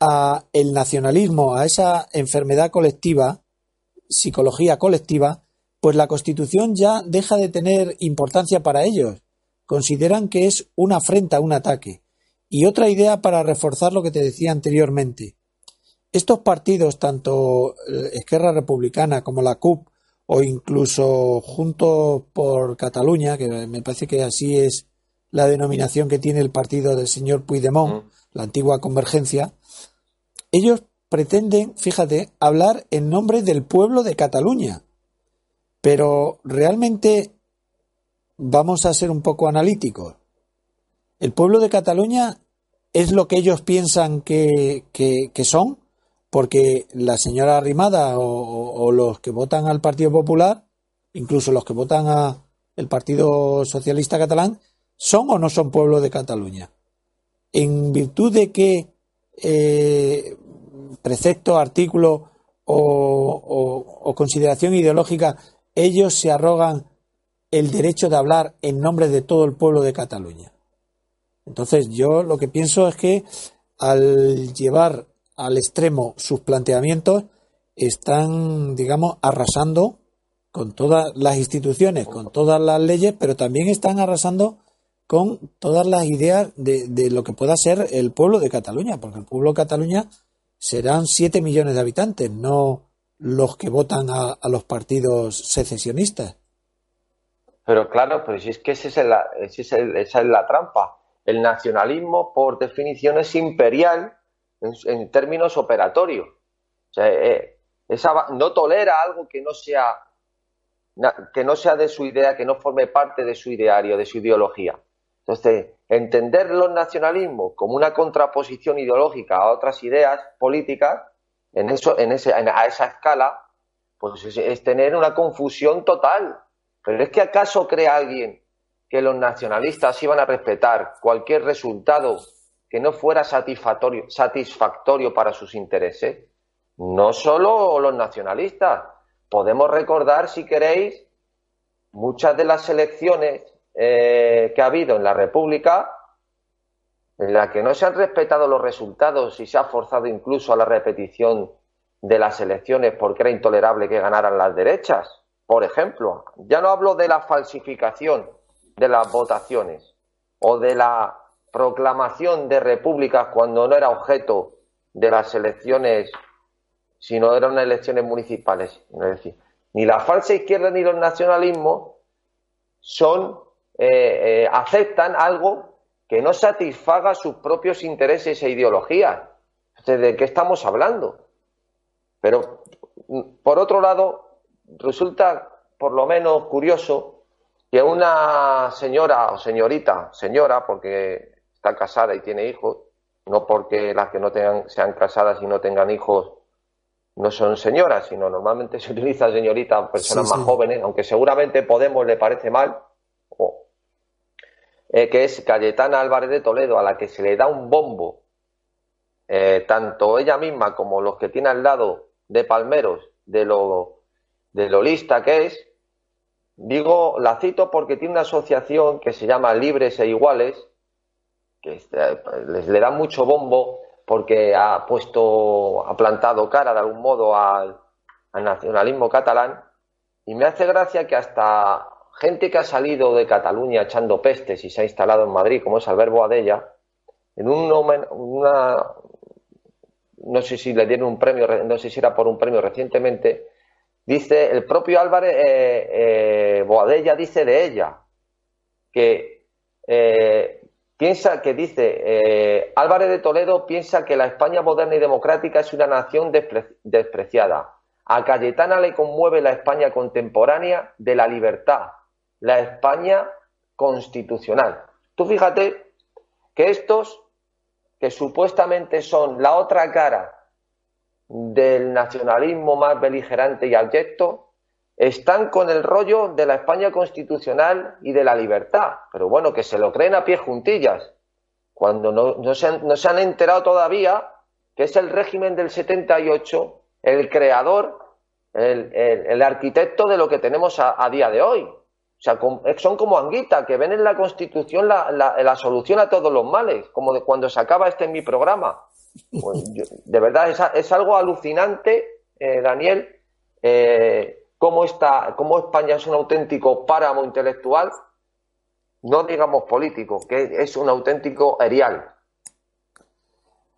a el nacionalismo, a esa enfermedad colectiva, psicología colectiva, pues la Constitución ya deja de tener importancia para ellos. consideran que es una afrenta, un ataque. Y otra idea para reforzar lo que te decía anteriormente. Estos partidos, tanto Esquerra Republicana como la C U P, o incluso Juntos por Cataluña, que me parece que así es la denominación que tiene el partido del señor Puigdemont, la antigua Convergencia, ellos pretenden, fíjate, hablar en nombre del pueblo de Cataluña. Pero realmente vamos a ser un poco analíticos. ¿El pueblo de Cataluña es lo que ellos piensan que, que, que son? Porque la señora Arrimada o, o los que votan al Partido Popular, incluso los que votan al Partido Socialista Catalán, ¿son o no son pueblo de Cataluña? ¿En virtud de qué eh, precepto, artículo o, o, o consideración ideológica ellos se arrogan el derecho de hablar en nombre de todo el pueblo de Cataluña? Entonces yo lo que pienso es que al llevar al extremo sus planteamientos están, digamos, arrasando con todas las instituciones, con todas las leyes, pero también están arrasando con todas las ideas de, de lo que pueda ser el pueblo de Cataluña, porque el pueblo de Cataluña serán siete millones de habitantes, no los que votan a, a los partidos secesionistas. Pero claro, pero si es que ese es el, ese es el, esa es la trampa. El nacionalismo, por definición, es imperial en, en términos operatorios. O sea, eh, esa, no tolera algo que no sea que no sea de su idea, que no forme parte de su ideario, de su ideología. Entonces, entender los nacionalismos como una contraposición ideológica a otras ideas políticas, en eso, en ese, en, a esa escala, pues es, es tener una confusión total. Pero es que acaso cree alguien que los nacionalistas iban a respetar cualquier resultado que no fuera satisfactorio, satisfactorio para sus intereses. No solo los nacionalistas. Podemos recordar, si queréis, muchas de las elecciones eh, que ha habido en la República, en las que no se han respetado los resultados y se ha forzado incluso a la repetición de las elecciones porque era intolerable que ganaran las derechas. Por ejemplo, ya no hablo de la falsificación de las votaciones o de la proclamación de repúblicas cuando no era objeto de las elecciones, sino eran elecciones municipales. Es decir, ni la falsa izquierda ni los nacionalismos son eh, eh, aceptan algo que no satisfaga sus propios intereses e ideologías. Entonces, ¿de qué estamos hablando? Pero, por otro lado, resulta por lo menos curioso que una señora o señorita, señora porque está casada y tiene hijos, no porque las que no tengan, sean casadas y no tengan hijos no son señoras, sino normalmente se utiliza señorita a personas sí, más sí. jóvenes, aunque seguramente Podemos le parece mal, oh. eh, que es Cayetana Álvarez de Toledo, a la que se le da un bombo, eh, tanto ella misma como los que tiene al lado de palmeros, de lo, de lo lista que es. Digo, la cito porque tiene una asociación que se llama Libres e Iguales, que les le da mucho bombo porque ha puesto, ha plantado cara de algún modo al, al nacionalismo catalán, y me hace gracia que hasta gente que ha salido de Cataluña echando pestes y se ha instalado en Madrid, como es Albert Boadella, en un una, no sé si le dieron un premio, no sé si era por un premio recientemente. Dice, el propio Álvarez eh, eh, Boadella dice de ella que eh, piensa que dice eh, Álvarez de Toledo piensa que la España moderna y democrática es una nación despre- despreciada. A Cayetana le conmueve la España contemporánea de la libertad, la España constitucional. Tú fíjate que estos que supuestamente son la otra cara del nacionalismo más beligerante y abyecto, están con el rollo de la España constitucional y de la libertad. Pero bueno, que se lo creen a pie juntillas, cuando no, no, se han, no se han enterado todavía que es el régimen del setenta y ocho el creador, el, el, el arquitecto de lo que tenemos a, a día de hoy. O sea, con, son como Anguita, que ven en la Constitución la, la, la solución a todos los males, como de cuando se acaba este en mi programa. Pues yo, de verdad es, es algo alucinante, eh, Daniel, eh, cómo está, cómo España es un auténtico páramo intelectual no digamos político, que es un auténtico erial.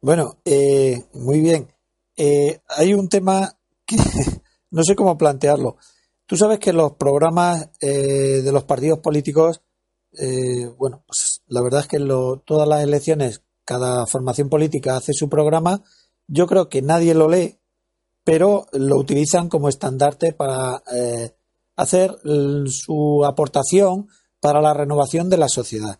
Bueno, eh, muy bien. Eh, hay un tema que no sé cómo plantearlo. Tú sabes que los programas eh, de los partidos políticos, eh, bueno, pues la verdad es que lo, todas las elecciones, cada formación política hace su programa. Yo creo que nadie lo lee, pero lo utilizan como estandarte para eh, hacer su aportación para la renovación de la sociedad.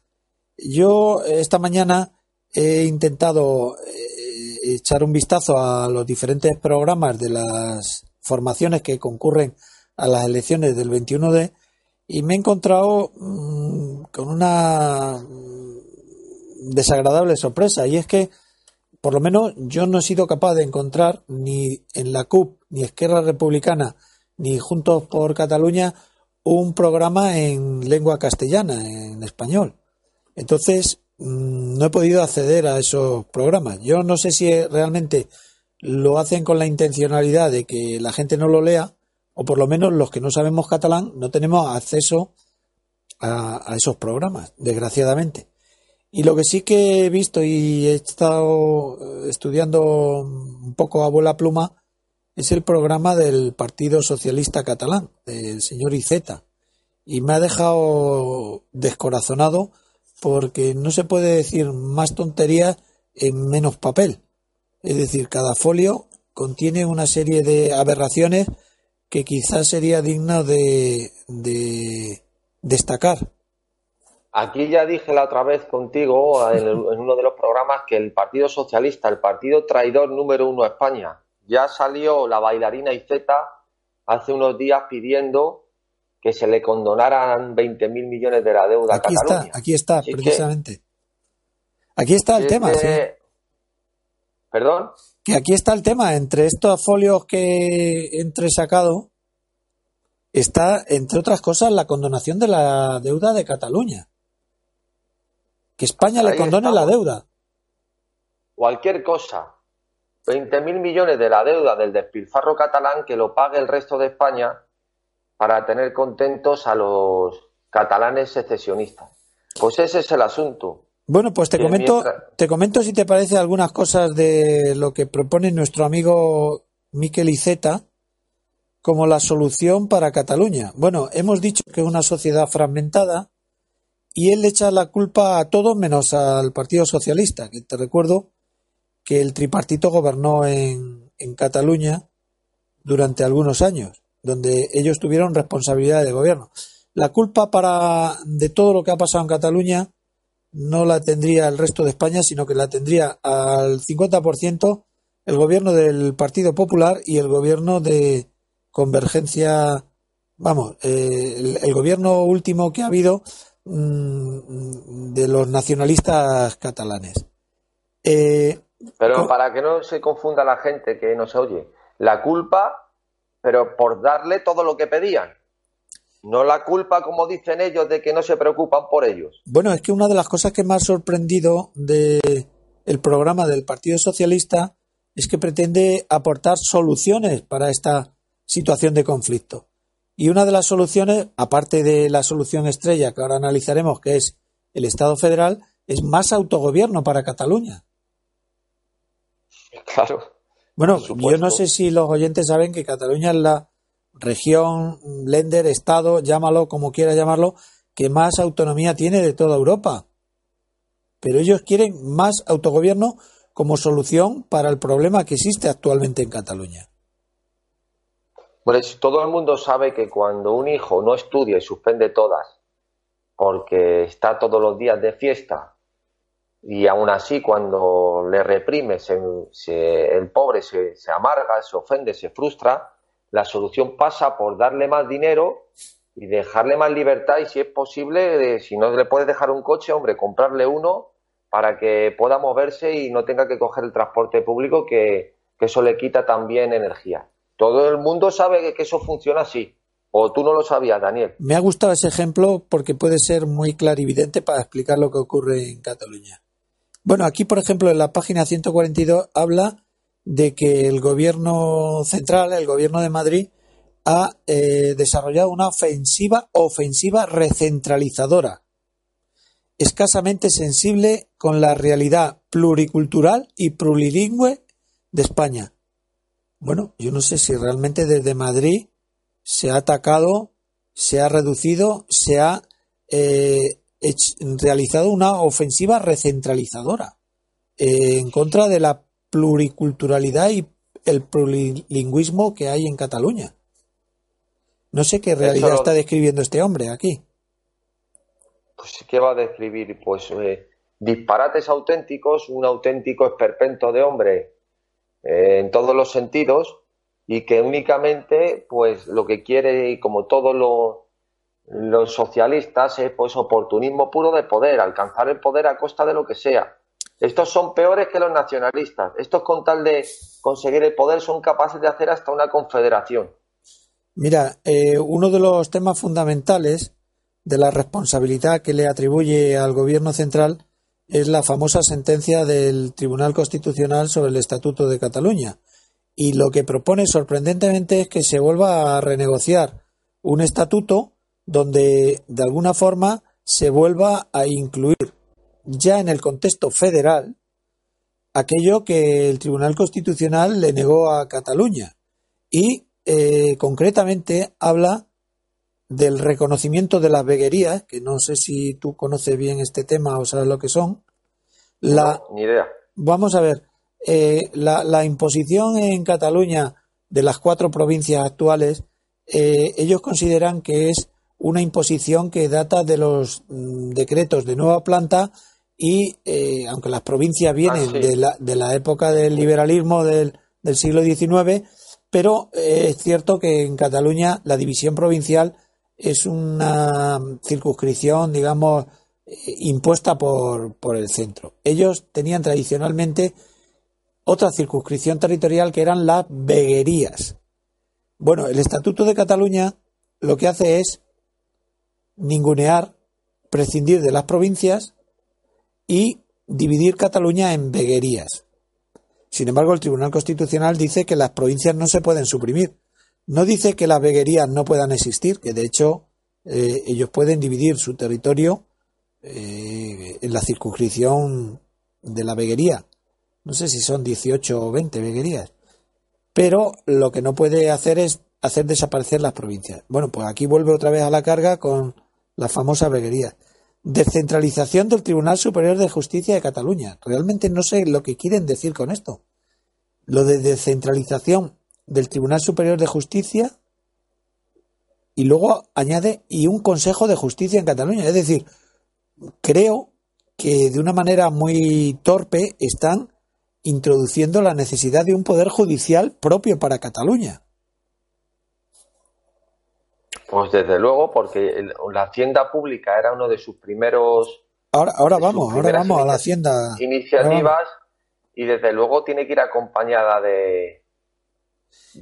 Yo esta mañana he intentado eh, echar un vistazo a los diferentes programas de las formaciones que concurren a las elecciones del veintiuno de y me he encontrado mmm, con una mmm, desagradable sorpresa, y es que por lo menos yo no he sido capaz de encontrar ni en la C U P, ni Esquerra Republicana, ni Juntos por Cataluña un programa en lengua castellana, en español. Entonces mmm, no he podido acceder a esos programas. Yo no sé si realmente lo hacen con la intencionalidad de que la gente no lo lea, o por lo menos los que no sabemos catalán no tenemos acceso a, a esos programas, desgraciadamente. Y lo que sí que he visto y he estado estudiando un poco a vuela pluma es el programa del Partido Socialista Catalán, del señor Iceta. Y me ha dejado descorazonado porque no se puede decir más tonterías en menos papel. Es decir, cada folio contiene una serie de aberraciones que quizás sería digno de, de destacar. Aquí ya dije la otra vez contigo en, el, en uno de los programas que el Partido Socialista, el partido traidor número uno a España, ya salió la bailarina Iceta hace unos días pidiendo que se le condonaran veinte mil millones de la deuda aquí a Cataluña. Está, aquí está, así precisamente. Que, aquí está el tema. Que, sí. ¿Perdón? Que aquí está el tema, entre estos folios que he entresacado está, entre otras cosas, la condonación de la deuda de Cataluña. Que España ahí le condone estamos. La deuda. Cualquier cosa. veinte mil millones de la deuda del despilfarro catalán que lo pague el resto de España para tener contentos a los catalanes secesionistas. Pues ese es el asunto. Bueno, pues te comento, mientras... te comento si te parece algunas cosas de lo que propone nuestro amigo Miquel Iceta como la solución para Cataluña. Bueno, hemos dicho que es una sociedad fragmentada y él echa la culpa a todos menos al Partido Socialista, que te recuerdo que el tripartito gobernó en, en Cataluña durante algunos años, donde ellos tuvieron responsabilidad de gobierno. La culpa para de todo lo que ha pasado en Cataluña no la tendría el resto de España, sino que la tendría al cincuenta por ciento el gobierno del Partido Popular y el gobierno de Convergencia, vamos, eh, el, el gobierno último que ha habido mmm, de los nacionalistas catalanes. Eh, pero para que no se confunda la gente que nos oye, la culpa, pero por darle todo lo que pedían. No la culpa, como dicen ellos, de que no se preocupan por ellos. Bueno, es que una de las cosas que me ha sorprendido de el programa del Partido Socialista es que pretende aportar soluciones para esta situación de conflicto. Y una de las soluciones, aparte de la solución estrella que ahora analizaremos, que es el Estado federal, es más autogobierno para Cataluña. Claro. Bueno, yo no sé si los oyentes saben que Cataluña es la región, lender, estado, llámalo como quiera llamarlo, que más autonomía tiene de toda Europa. Pero ellos quieren más autogobierno como solución para el problema que existe actualmente en Cataluña. Bueno, todo el mundo sabe que cuando un hijo no estudia y suspende todas porque está todos los días de fiesta y aún así cuando le reprime se, se, el pobre se, se amarga, se ofende, se frustra. La solución pasa por darle más dinero y dejarle más libertad y, si es posible, si no le puedes dejar un coche, hombre, comprarle uno para que pueda moverse y no tenga que coger el transporte público, que, que eso le quita también energía. Todo el mundo sabe que eso funciona así, o tú no lo sabías, Daniel. Me ha gustado ese ejemplo porque puede ser muy clarividente para explicar lo que ocurre en Cataluña. Bueno, aquí, por ejemplo, en la página ciento cuarenta y dos habla de que el gobierno central, el gobierno de Madrid, ha eh, desarrollado una ofensiva, ofensiva recentralizadora escasamente sensible con la realidad pluricultural y plurilingüe de España. Bueno, yo no sé si realmente desde Madrid se ha atacado, se ha reducido, se ha eh, hecho, realizado una ofensiva recentralizadora eh, en contra de la pluriculturalidad y el plurilingüismo que hay en Cataluña. No sé qué realidad Eso... está describiendo este hombre aquí. Pues, ¿qué va a describir? Pues eh, disparates auténticos, un auténtico esperpento de hombre eh, en todos los sentidos, y que únicamente pues lo que quiere, y como todos lo, los socialistas, es pues oportunismo puro de poder, alcanzar el poder a costa de lo que sea. Estos son peores que los nacionalistas. Estos, con tal de conseguir el poder, son capaces de hacer hasta una confederación. Mira, eh, uno de los temas fundamentales de la responsabilidad que le atribuye al gobierno central es la famosa sentencia del Tribunal Constitucional sobre el Estatuto de Cataluña, y lo que propone sorprendentemente es que se vuelva a renegociar un estatuto donde de alguna forma se vuelva a incluir ya en el contexto federal aquello que el Tribunal Constitucional le negó a Cataluña, y eh, concretamente habla del reconocimiento de las veguerías, que no sé si tú conoces bien este tema o sabes lo que son. La, no, ni idea. Vamos a ver, eh, la, la imposición en Cataluña de las cuatro provincias actuales, eh, ellos consideran que es una imposición que data de los mm, decretos de nueva planta, y eh, aunque las provincias vienen ah, sí. de, la, de la época del liberalismo del, del siglo diecinueve, pero eh, es cierto que en Cataluña la división provincial es una circunscripción, digamos, impuesta por, por el centro. Ellos tenían tradicionalmente otra circunscripción territorial que eran las veguerías. Bueno, el Estatuto de Cataluña lo que hace es ningunear, prescindir de las provincias y dividir Cataluña en veguerías. Sin embargo, el Tribunal Constitucional dice que las provincias no se pueden suprimir. No dice que las veguerías no puedan existir, que de hecho eh, ellos pueden dividir su territorio eh, en la circunscripción de la veguería. No sé si son dieciocho o veinte veguerías. Pero lo que no puede hacer es hacer desaparecer las provincias. Bueno, pues aquí vuelve otra vez a la carga con las famosas veguerías. Descentralización del Tribunal Superior de Justicia de Cataluña. Realmente no sé lo que quieren decir con esto. Lo de descentralización del Tribunal Superior de Justicia, y luego añade y un Consejo de Justicia en Cataluña. Es decir, creo que de una manera muy torpe están introduciendo la necesidad de un poder judicial propio para Cataluña. Pues desde luego, porque la hacienda pública era uno de sus primeros... Ahora, ahora vamos, ahora vamos a la hacienda. Iniciativas, y desde luego tiene que ir acompañada de...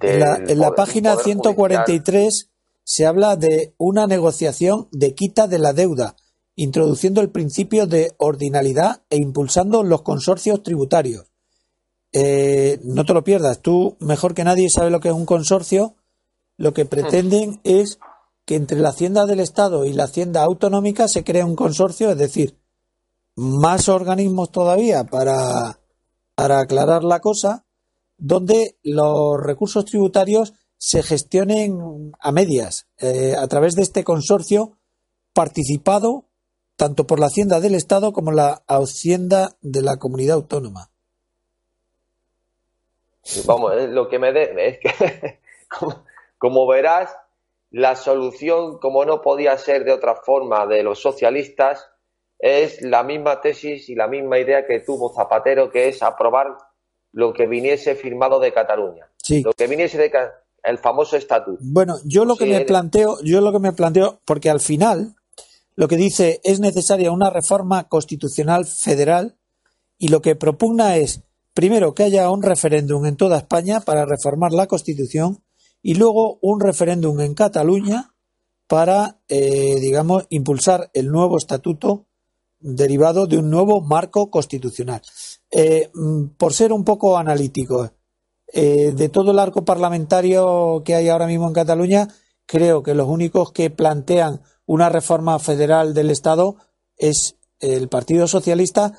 En la, en la página ciento cuarenta y tres se habla de una negociación de quita de la deuda, introduciendo el principio de ordinalidad e impulsando los consorcios tributarios. Eh, no te lo pierdas, tú mejor que nadie sabes lo que es un consorcio. Lo que pretenden es que entre la hacienda del Estado y la hacienda autonómica se crea un consorcio, es decir, más organismos todavía para, para aclarar la cosa, donde los recursos tributarios se gestionen a medias, eh, a través de este consorcio participado tanto por la hacienda del Estado como la hacienda de la comunidad autónoma. Vamos, lo que me de, es que, como, como verás, la solución, como no podía ser de otra forma, de los socialistas, es la misma tesis y la misma idea que tuvo Zapatero, que es aprobar lo que viniese firmado de Cataluña, sí. Lo que viniese de el famoso estatuto. Bueno, yo lo que sí, me planteo, yo lo que me planteo, porque al final lo que dice es necesaria una reforma constitucional federal, y lo que propugna es primero que haya un referéndum en toda España para reformar la Constitución, y luego un referéndum en Cataluña para, eh, digamos, impulsar el nuevo estatuto derivado de un nuevo marco constitucional. Eh, por ser un poco analítico, eh, de todo el arco parlamentario que hay ahora mismo en Cataluña, creo que los únicos que plantean una reforma federal del Estado es el Partido Socialista,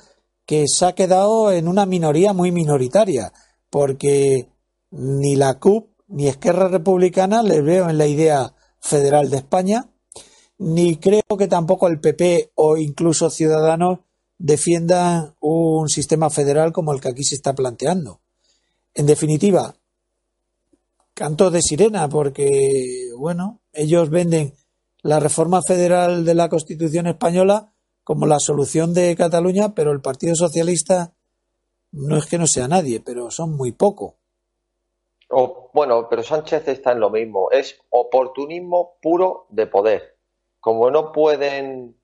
que se ha quedado en una minoría muy minoritaria, porque ni la C U P ni Esquerra Republicana les veo en la idea federal de España, ni creo que tampoco el P P o incluso Ciudadanos defiendan un sistema federal como el que aquí se está planteando. En definitiva, canto de sirena, porque, bueno, ellos venden la reforma federal de la Constitución española como la solución de Cataluña, pero el Partido Socialista no es que no sea nadie, pero son muy poco. O, bueno, pero Sánchez está en lo mismo. Es oportunismo puro de poder. Como no pueden,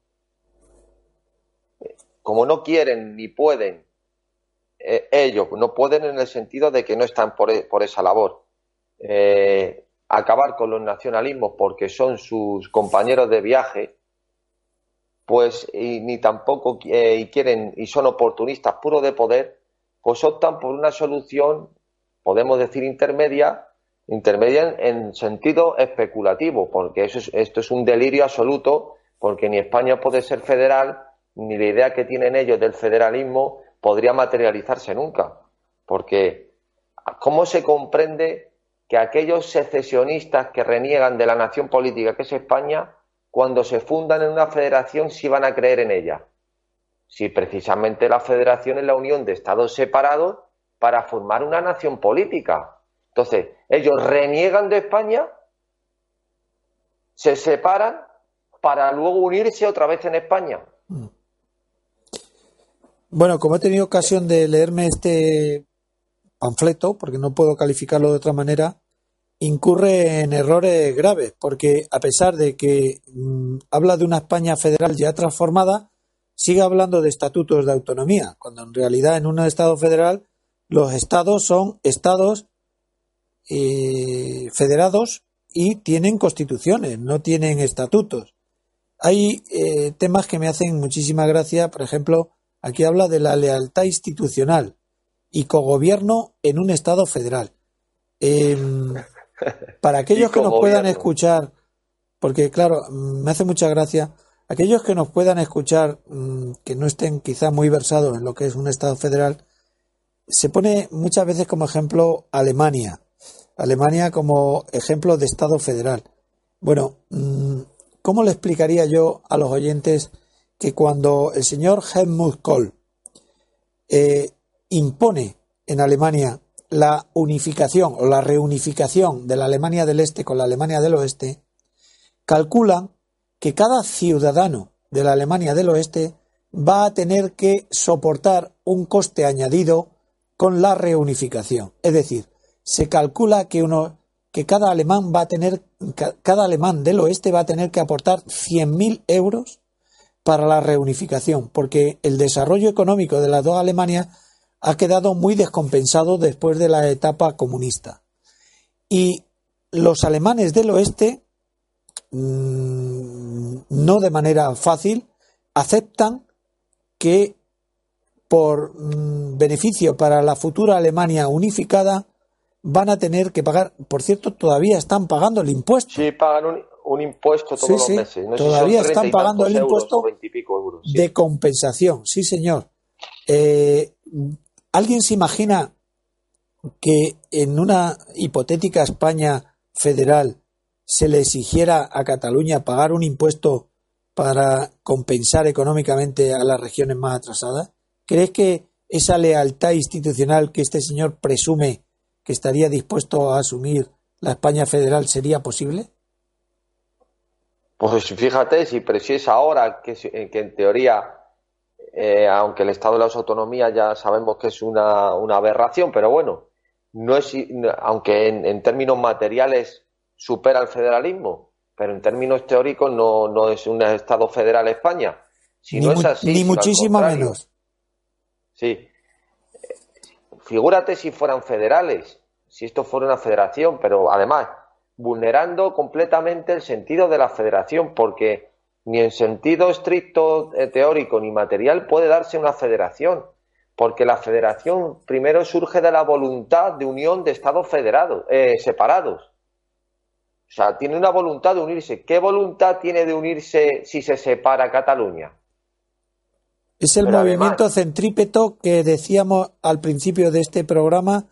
como no quieren ni pueden, eh, ellos no pueden en el sentido de que no están por, e, por esa labor. Eh, acabar con los nacionalismos porque son sus compañeros de viaje, pues y, ni tampoco eh, y quieren y son oportunistas puro de poder, pues optan por una solución, podemos decir intermedia, intermedia en sentido especulativo, porque eso es, esto es un delirio absoluto, porque ni España puede ser federal, ni la idea que tienen ellos del federalismo podría materializarse nunca, porque ¿cómo se comprende que aquellos secesionistas que reniegan de la nación política que es España, cuando se fundan en una federación, sí van a creer en ella? Si precisamente la federación es la unión de estados separados para formar una nación política. Entonces, ellos reniegan de España, se separan para luego unirse otra vez en España. Bueno, como he tenido ocasión de leerme este panfleto, porque no puedo calificarlo de otra manera, incurre en errores graves, porque a pesar de que mmm, habla de una España federal ya transformada, sigue hablando de estatutos de autonomía, cuando en realidad en un estado federal los estados son estados eh, federados y tienen constituciones, no tienen estatutos. Hay eh, temas que me hacen muchísima gracia, por ejemplo, aquí habla de la lealtad institucional y cogobierno en un estado federal. Eh, para aquellos que nos puedan escuchar, porque claro, me hace mucha gracia, aquellos que nos puedan escuchar que no estén quizá muy versados en lo que es un estado federal, se pone muchas veces como ejemplo Alemania, Alemania como ejemplo de estado federal. Bueno, ¿cómo le explicaría yo a los oyentes que cuando el señor Helmut Kohl eh, impone en Alemania la unificación o la reunificación de la Alemania del Este con la Alemania del Oeste, calculan que cada ciudadano de la Alemania del Oeste va a tener que soportar un coste añadido con la reunificación. Es decir, se calcula que uno, que cada alemán va a tener, cada alemán del Oeste va a tener que aportar cien mil euros para la reunificación, porque el desarrollo económico de las dos Alemanias ha quedado muy descompensado después de la etapa comunista. Y los alemanes del oeste, mmm, no de manera fácil, aceptan que por mmm, beneficio para la futura Alemania unificada van a tener que pagar, por cierto, todavía están pagando el impuesto. Sí, pagan un, un impuesto todos sí, los sí, meses. No todavía si están pagando el impuesto euros, sí. de compensación, sí señor. Eh, ¿Alguien se imagina que en una hipotética España federal se le exigiera a Cataluña pagar un impuesto para compensar económicamente a las regiones más atrasadas? ¿Crees que esa lealtad institucional que este señor presume que estaría dispuesto a asumir la España federal sería posible? Pues fíjate, si es ahora que, que en teoría... Eh, aunque el Estado de las Autonomías ya sabemos que es una, una aberración, pero bueno, no es, aunque en, en términos materiales supera el federalismo, pero en términos teóricos no, no es un Estado federal España. Si ni no es así, ni muchísimo menos. Sí. Figúrate si fueran federales, si esto fuera una federación, pero además vulnerando completamente el sentido de la federación, porque ni en sentido estricto teórico ni material puede darse una federación, porque la federación primero surge de la voluntad de unión de estados federados, eh, separados. O sea, tiene una voluntad de unirse. ¿Qué voluntad tiene de unirse si se separa Cataluña? Es el Pero movimiento además, centrípeto que decíamos al principio de este programa,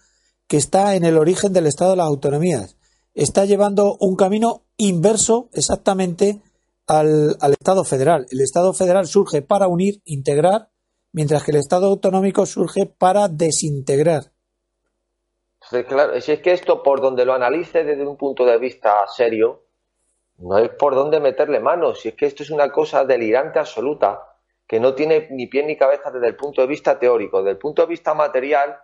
que está en el origen del Estado de las Autonomías. Está llevando un camino inverso exactamente al, al Estado federal. El Estado federal surge para unir, integrar, mientras que el Estado autonómico surge para desintegrar. Entonces, claro, si es que esto, por donde lo analice desde un punto de vista serio, no es por dónde meterle mano. Si es que esto es una cosa delirante absoluta, que no tiene ni pie ni cabeza desde el punto de vista teórico. Desde el punto de vista material,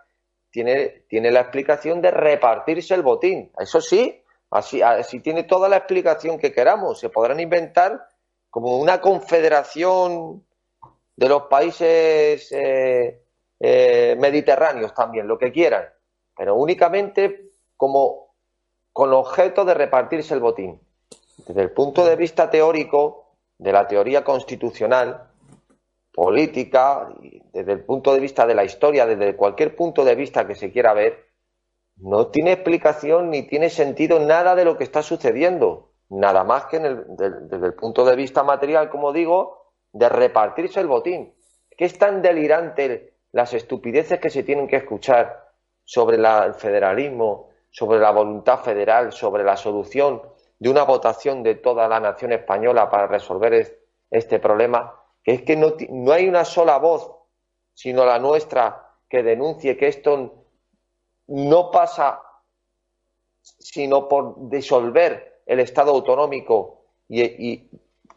tiene, tiene la explicación de repartirse el botín. Eso sí, así, así tiene toda la explicación que queramos. Se podrán inventar como una confederación de los países eh, eh, mediterráneos también, lo que quieran, pero únicamente como con objeto de repartirse el botín. Desde el punto de vista teórico, de la teoría constitucional, política, desde el punto de vista de la historia, desde cualquier punto de vista que se quiera ver, no tiene explicación ni tiene sentido nada de lo que está sucediendo, nada más que en el, de, desde el punto de vista material, como digo, de repartirse el botín. Que es tan delirante las estupideces que se tienen que escuchar sobre la, el federalismo, sobre la voluntad federal, sobre la solución de una votación de toda la nación española para resolver es, este problema, que es que no, no hay una sola voz, sino la nuestra, que denuncie que esto no pasa sino por disolver el Estado autonómico y, y,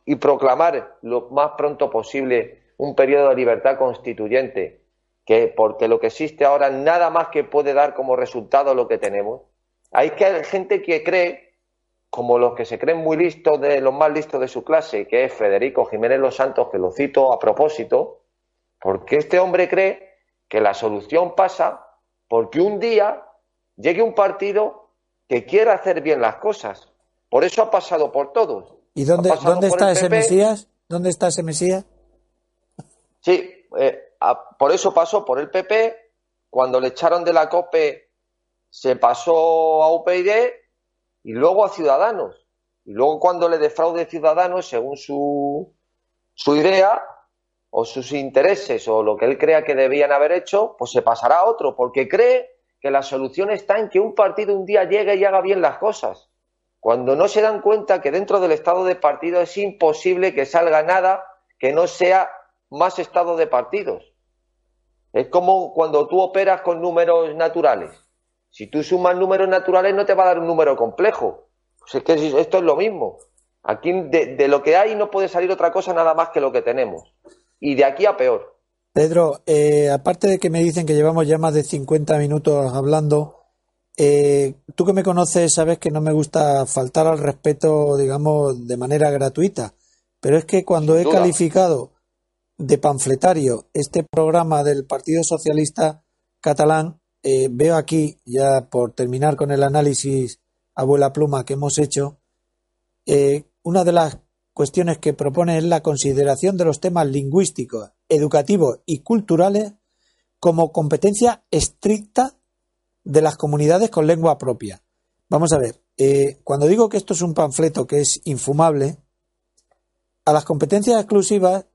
y proclamar lo más pronto posible un periodo de libertad constituyente, que porque lo que existe ahora nada más que puede dar como resultado lo que tenemos. Hay que hay gente que cree, como los que se creen muy listos, de los más listos de su clase, que es Federico Jiménez Los Santos, que lo cito a propósito, porque este hombre cree que la solución pasa porque un día llegue un partido que quiera hacer bien las cosas. Por eso ha pasado por todos. ¿Y dónde, dónde está ese Mesías? ¿Dónde está ese Mesías? Sí, eh, a, por eso pasó por el P P, cuando le echaron de la COPE se pasó a U P y D, y luego a Ciudadanos. Y luego cuando le defraude Ciudadanos, según su, su idea o sus intereses o lo que él crea que debían haber hecho, pues se pasará a otro, porque cree que la solución está en que un partido un día llegue y haga bien las cosas. Cuando no se dan cuenta que dentro del estado de partido es imposible que salga nada que no sea más estado de partidos. Es como cuando tú operas con números naturales. Si tú sumas números naturales no te va a dar un número complejo. Pues es que esto es lo mismo. Aquí de, de lo que hay no puede salir otra cosa nada más que lo que tenemos. Y de aquí a peor. Pedro, eh, aparte de que me dicen que llevamos ya más de cincuenta minutos hablando, eh, tú que me conoces sabes que no me gusta faltar al respeto, digamos, de manera gratuita. Pero es que cuando he calificado de panfletario este programa del Partido Socialista Catalán, Eh, veo aquí, ya por terminar con el análisis abuela pluma que hemos hecho, eh, una de las cuestiones que propone es la consideración de los temas lingüísticos, educativos y culturales como competencia estricta de las comunidades con lengua propia. Vamos a ver, eh, cuando digo que esto es un panfleto que es infumable, a las competencias exclusivas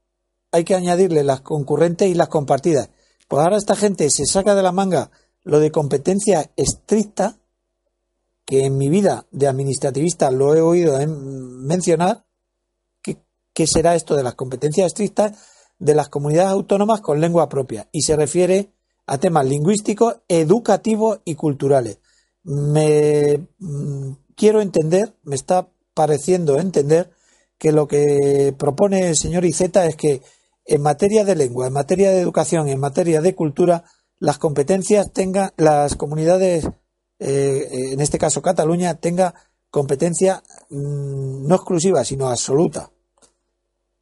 hay que añadirle las concurrentes y las compartidas. Pues ahora esta gente se saca de la manga lo de competencia estricta, que en mi vida de administrativista lo he oído mencionar. ¿Qué, qué será esto de las competencias estrictas de las comunidades autónomas con lengua propia? Y se refiere a temas lingüísticos, educativos y culturales. Me mm, quiero entender, me está pareciendo entender que lo que propone el señor Iceta es que en materia de lengua, en materia de educación, en materia de cultura, las competencias tenga, las comunidades, eh, en este caso Cataluña, tenga competencia mmm, no exclusiva, sino absoluta.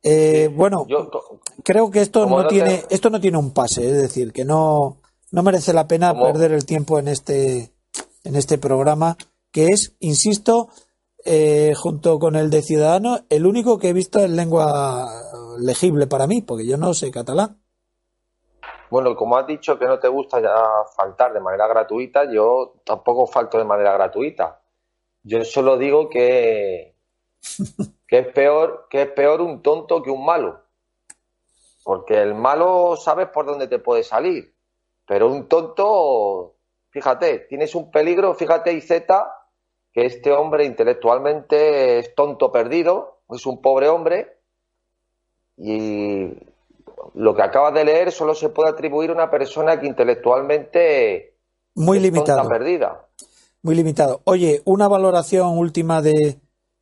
Eh, sí, bueno, yo, creo que esto no, no tiene, te... esto no tiene un pase, es decir, que no, no merece la pena ¿Cómo? perder el tiempo en este, en este programa, que es, insisto, eh, junto con el de Ciudadanos, el único que he visto en lengua legible para mí, porque yo no sé catalán. Bueno, como has dicho que no te gusta ya faltar de manera gratuita, yo tampoco falto de manera gratuita. Yo solo digo que, que, es, peor, que es peor un tonto que un malo. Porque el malo sabes por dónde te puede salir, pero un tonto, fíjate, tienes un peligro, fíjate Iceta, que este hombre intelectualmente es tonto perdido, es un pobre hombre, y lo que acabas de leer solo se puede atribuir a una persona que intelectualmente muy es limitado. Tonta perdida. Muy limitado. Oye, una valoración última de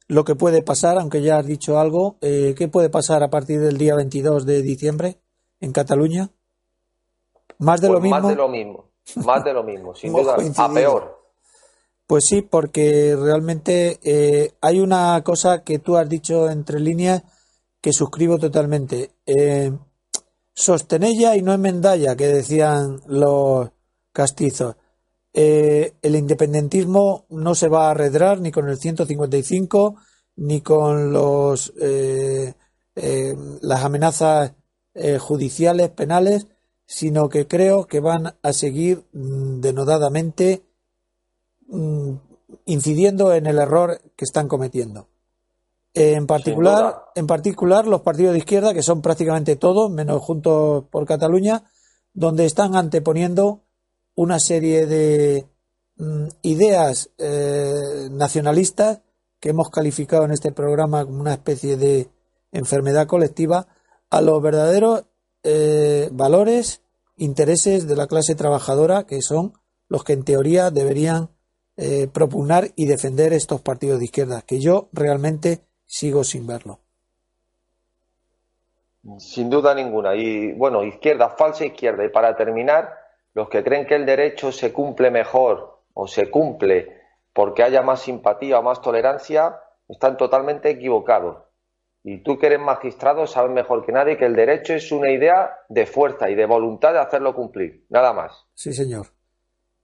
lo que puede pasar, aunque ya has dicho algo, eh, ¿qué puede pasar a partir del día veintidós de diciembre en Cataluña? ¿Más de pues lo mismo? Más de lo mismo, más de lo mismo, sin duda, coincidido. A peor. Pues sí, porque realmente eh, hay una cosa que tú has dicho entre líneas que suscribo totalmente. Eh, sostenella y no enmendalla, que decían los castizos. Eh, el independentismo no se va a arredrar ni con el ciento cincuenta y cinco ni con los eh, eh, las amenazas eh, judiciales, penales, sino que creo que van a seguir mm, denodadamente mm, incidiendo en el error que están cometiendo. Eh, en particular, en particular los partidos de izquierda, que son prácticamente todos, menos Juntos por Cataluña, donde están anteponiendo una serie de mm, ideas eh, nacionalistas que hemos calificado en este programa como una especie de enfermedad colectiva a los verdaderos eh, valores, intereses de la clase trabajadora, que son los que en teoría deberían eh, propugnar y defender estos partidos de izquierda, que yo realmente sigo sin verlo. Sin duda ninguna. Y bueno, izquierda, falsa izquierda. Y para terminar, los que creen que el derecho se cumple mejor o se cumple porque haya más simpatía o más tolerancia, están totalmente equivocados. Y tú que eres magistrado sabes mejor que nadie que el derecho es una idea de fuerza y de voluntad de hacerlo cumplir, nada más. Sí, señor.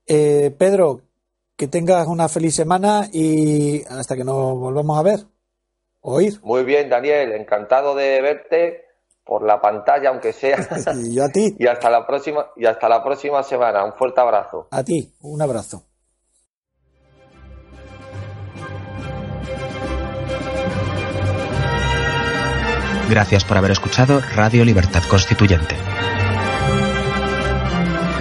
Eh, Pedro, que tengas una feliz semana y hasta que nos volvamos a ver, oír. Muy bien, Daniel, encantado de verte por la pantalla, aunque sea. Y yo a ti. Y hasta la próxima, y hasta la próxima semana. Un fuerte abrazo. A ti, un abrazo. Gracias por haber escuchado Radio Libertad Constituyente.